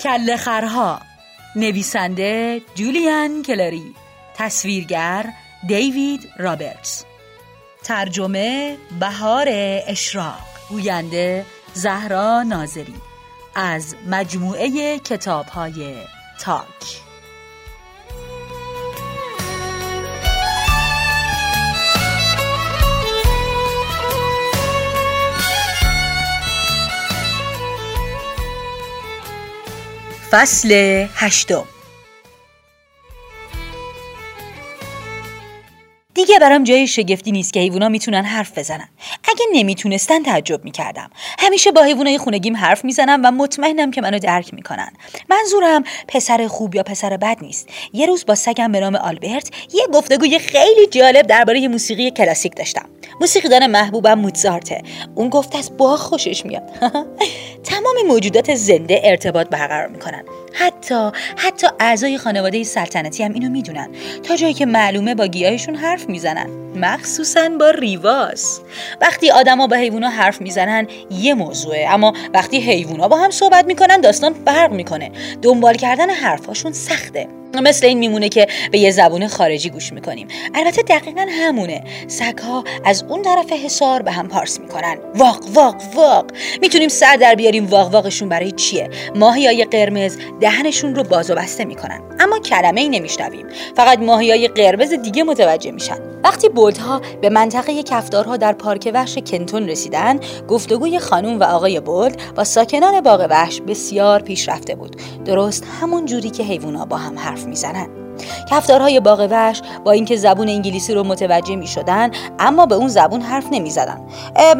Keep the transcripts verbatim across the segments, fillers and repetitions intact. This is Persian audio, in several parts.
کلهخرها، نویسنده جولیان کلری، تصویرگر دیوید رابرتس، ترجمه بهار اشراق، گوینده زهرا ناظری، از مجموعه کتاب‌های تاک. فصل هشتم. دیگه برام جای شگفتی نیست که حیونا میتونن حرف بزنن. اگه نمیتونستن تعجب میکردم. همیشه با حیوانای خونگیم حرف میزنم و مطمئنم که منو درک میکنن. منظورم پسر خوب یا پسر بد نیست. یه روز با سگم به نام آلبرت یه گفتگوی خیلی جالب درباره موسیقی کلاسیک داشتم. موسیقیدان محبوبم موزارته. اون گفت از با خوشش میاد. تمام موجودات زنده ارتباط برقرار میکنن. حتی حتی اعضای خانواده سلطنتی هم اینو میدونن. تا جایی که معلومه با گیاهشون حرف میزنن، مخصوصاً با ریواس. وقتی آدما با حیونا حرف میزنن یه موضوعه، اما وقتی حیونا با هم صحبت میکنن داستان فرق میکنه. دنبال کردن حرفاشون سخته. مثل این میمونه که به یه زبون خارجی گوش میکنیم. البته دقیقاً همونه. سگ‌ها از اون طرف حصار به هم پارس میکنن. واق واق واق. میتونیم سر در بیاریم واق واقشون برای چیه. ماهیای قرمز دهنشون رو باز و بسته میکنن، اما کلمه ای نمیشنویم. فقط ماهیای قرمز دیگه متوجه میشن. وقتی بولدها به منطقه کفدارها در پارک وحش کنتون رسیدن، گفتگوی خانم و آقای بولد با ساکنان باغ وحش بسیار پیشرفته بود. درست همون جوری که حیونا با هم حرف میزنن. کفتارهای باغ وحش با اینکه زبون انگلیسی رو متوجه میشدن، اما به اون زبون حرف نمیزدن.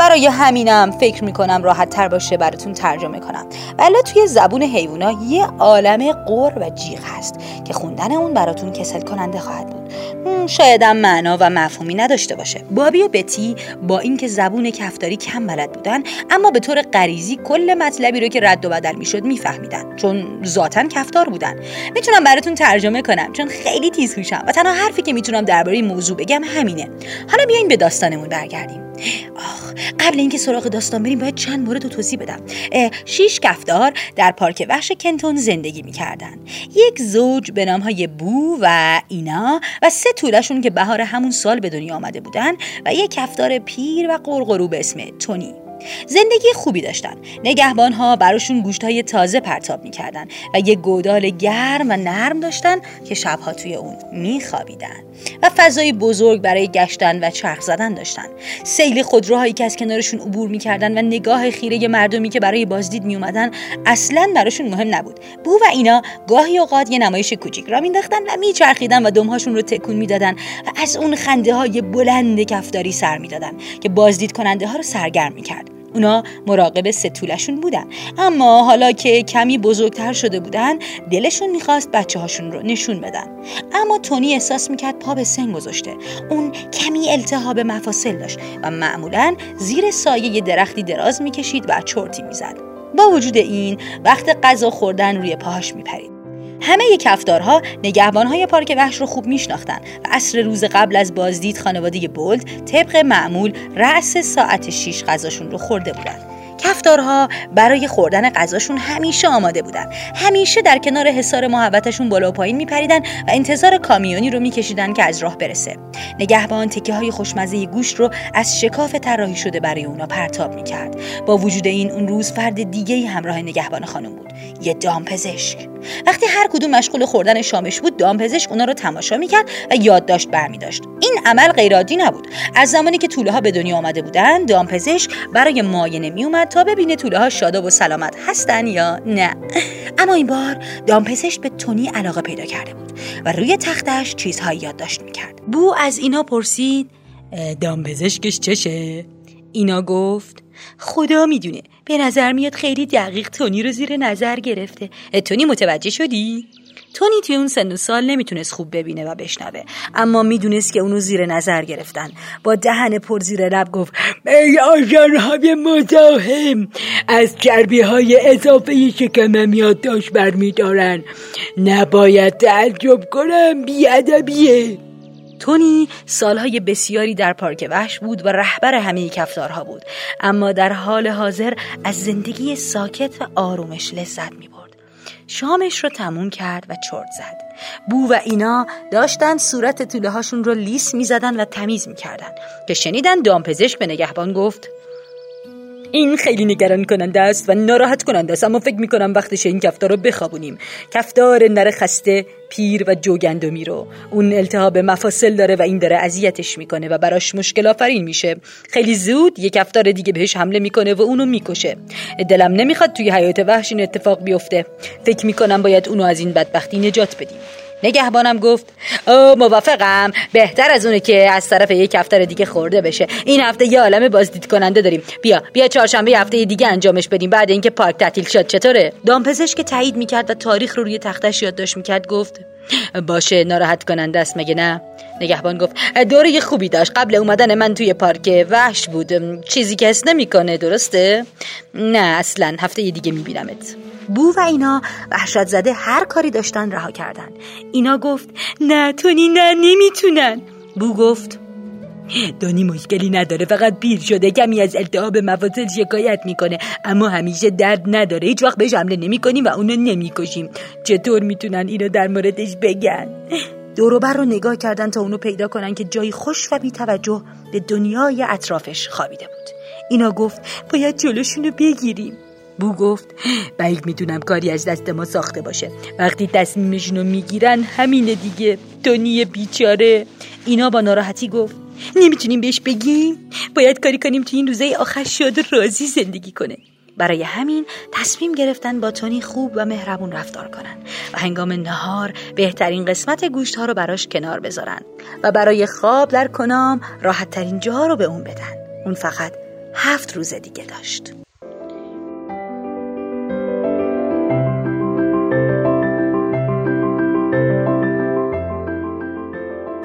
برای همینم فکر میکنم راحت تر باشه براتون ترجمه کنم. ولی توی زبون حیونا یه عالمه قر و جیغ هست که خوندن اون براتون کسل کننده خواهد بود. شایدم معنا و مفهومی نداشته باشه. بابی و بتی با اینکه زبون کفتاری کم بلد بودن، اما به طور غریزی کل مطلبی رو که رد و بدل میشد میفهمیدن، چون ذاتاً کفتار بودن. میتونم براتون ترجمه کنم چون خیلی تیزهوشم و تنها حرفی که میتونم درباره این موضوع بگم همینه. حالا بیاین به داستانمون برگردیم. آخ، قبل اینکه سراغ داستان بریم باید چند مورد رو توضیح بدم. شش کفتار در پارک وحش کنتون زندگی می‌کردن. یک زوج به نام‌های بو و اینا و سه تولشون که بهار همون سال به دنیا آمده بودن و یک کفتار پیر و قرقرو به اسم تونی. زندگی خوبی داشتن. نگهبان‌ها براشون گوشت‌های تازه پرتاب می‌کردن و یه گودال گرم و نرم داشتن که شب‌ها توی اون می‌خوابیدن و فضای بزرگ برای گشتن و چرخ زدن داشتن. سیل خودروهایی که از کنارشون عبور می‌کردن و نگاه خیره مردمی که برای بازدید می‌اومدن اصلاً براشون مهم نبود. بو و اینا گاهی اوقات یه نمایش کوچیک را می‌انداختن و می‌چرخیدن و دم‌هاشون رو تکون می‌دادن و از اون خنده‌های بلند کفداری سر می‌دادن که بازدیدکننده‌ها رو سرگرم می‌کرد. اونا مراقب ستولشون بودن، اما حالا که کمی بزرگتر شده بودن دلشون میخواست بچه هاشون رو نشون بدن. اما تونی احساس میکرد پا به سن گذاشته. اون کمی التهاب مفاصل داشت و معمولاً زیر سایه یه درختی دراز میکشید و چرتی میزد. با وجود این وقت غذا خوردن روی پاهاش میپرید. همه ی کفتارها نگهبانهای پارک وحش رو خوب میشناختن و عصر روز قبل از بازدید خانواده بولد طبق معمول رأس ساعت شیش غذاشون رو خورده بودن. کفتارها برای خوردن غذاشون همیشه آماده بودن. همیشه در کنار حصار محبتشون بالا و پایین میپریدن و انتظار کامیونی رو میکشیدن که از راه برسه. نگهبان تکه‌های خوشمزه گوشت رو از شکاف طراحی شده برای اونا پرتاب میکرد. با وجود این اون روز فرد دیگه‌ای همراه نگهبان خانم بود، یه دامپزشک. وقتی هر کدوم مشغول خوردن شامش بود، دامپزشک اونا رو تماشا میکرد و یادداشت برمی‌داشت. این عمل غیرعادی نبود. از زمانی که توله ها به دنیا آمده بودن، دامپزشک برای معاینه میومد تا ببینه توله ها شاداب و سلامت هستن یا نه. اما این بار دامپزشک به تونی علاقه پیدا کرده بود و روی تختش چیزهایی یادداشت میکرد. بو از اینا پرسید دامپزشکش چشه؟ اینا گفت خدا میدونه، به نظر میاد خیلی دقیق تونی رو زیر نظر گرفته. تونی متوجه شدی؟ تونی توی اون سن و سال نمیتونست خوب ببینه و بشنوه، اما میدونست که اونو زیر نظر گرفتن. با دهن پر زیر لب گفت ای آژانهای مزاحم، از چربی های اضافه شکمم یادداشت برمیدارن، نباید تعجب کنم، بی‌ادبیه. تونی سالهای بسیاری در پارک وحش بود و رهبر همه کفتارها بود، اما در حال حاضر از زندگی ساکت و آرومش لذت می‌برد. شامش رو تموم کرد و چرت زد. بو و اینا داشتن صورت توله هاشون رو لیس می زدن و تمیز می کردن که شنیدن دامپزشک به نگهبان گفت: این خیلی نگران کننده است و ناراحت کننده است، اما فکر می کنم وقتش این کفتار رو بخوابونیم. کفتار نر خسته، پیر و جوگندمی رو. اون التهاب مفاصل داره و این داره اذیتش میکنه و براش مشکل آفرین میشه. خیلی زود یک کفتار دیگه بهش حمله میکنه و اونو میکشه. دلم نمیخواد توی حیات وحش این اتفاق بیفته. فکر میکنم باید اونو از این بدبختی نجات بدیم. نگهبانم گفت: او موافقم، بهتر از اونه که از طرف یک کفتار دیگه خورده بشه. این هفته یه عالمه بازدید کننده داریم. بیا بیا چهارشنبه هفته دیگه انجامش بدیم بعد اینکه پارک تعطیل شد. چطوره؟ دامپزشک که تایید میکرد و تاریخ رو روی تختش یادداشت میکرد گفت: باشه، ناراحت کننده است مگه نه؟ نگهبان گفت: دوره خوبی داشت. قبل اومدن من توی پارک وحش بود. چیزی که حس نمیکنه، درسته؟ نه اصلا، هفته دیگه میبینمت. بو و اینا وحشت زده هر کاری داشتن رها کردن. اینا گفت: نه تونی، نه نمیتونن. بو گفت: دانی مشکلی نداره، فقط پیر شده، کمی از التهاب مفاصل شکایت میکنه، اما همیشه درد نداره. هیچ وقت بهش حمله نمیکنیم و اونو نمیکشیم. چطور میتونن اینو در موردش بگن؟ دوروبر رو نگاه کردن تا اونو پیدا کنن که جایی خوش و بی توجه به دنیای اطرافش خوابیده بود. اینا گفت: باید جلوشونو بگیریم. بو گفت: بعید میدونم کاری از دست ما ساخته باشه. وقتی تصمیمشونو میگیرن همینه دیگه، تونی بیچاره. اینا با ناراحتی گفت: نمیتونیم بهش بگیم. باید کاری کنیم تو این روزای آخر شاد و راضی زندگی کنه. برای همین تصمیم گرفتن با تونی خوب و مهربون رفتار کنن و هنگام نهار بهترین قسمت گوشت ها رو براش کنار بذارن و برای خواب در کنام راحت ترین جاها رو به اون بدن. اون فقط هفت روز دیگه داشت.